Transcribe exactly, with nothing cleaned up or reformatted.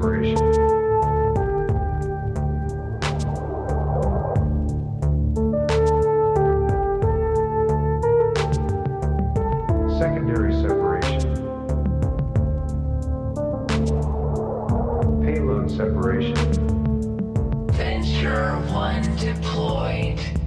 separation. Secondary separation. Payload separation. Venturer One deployed.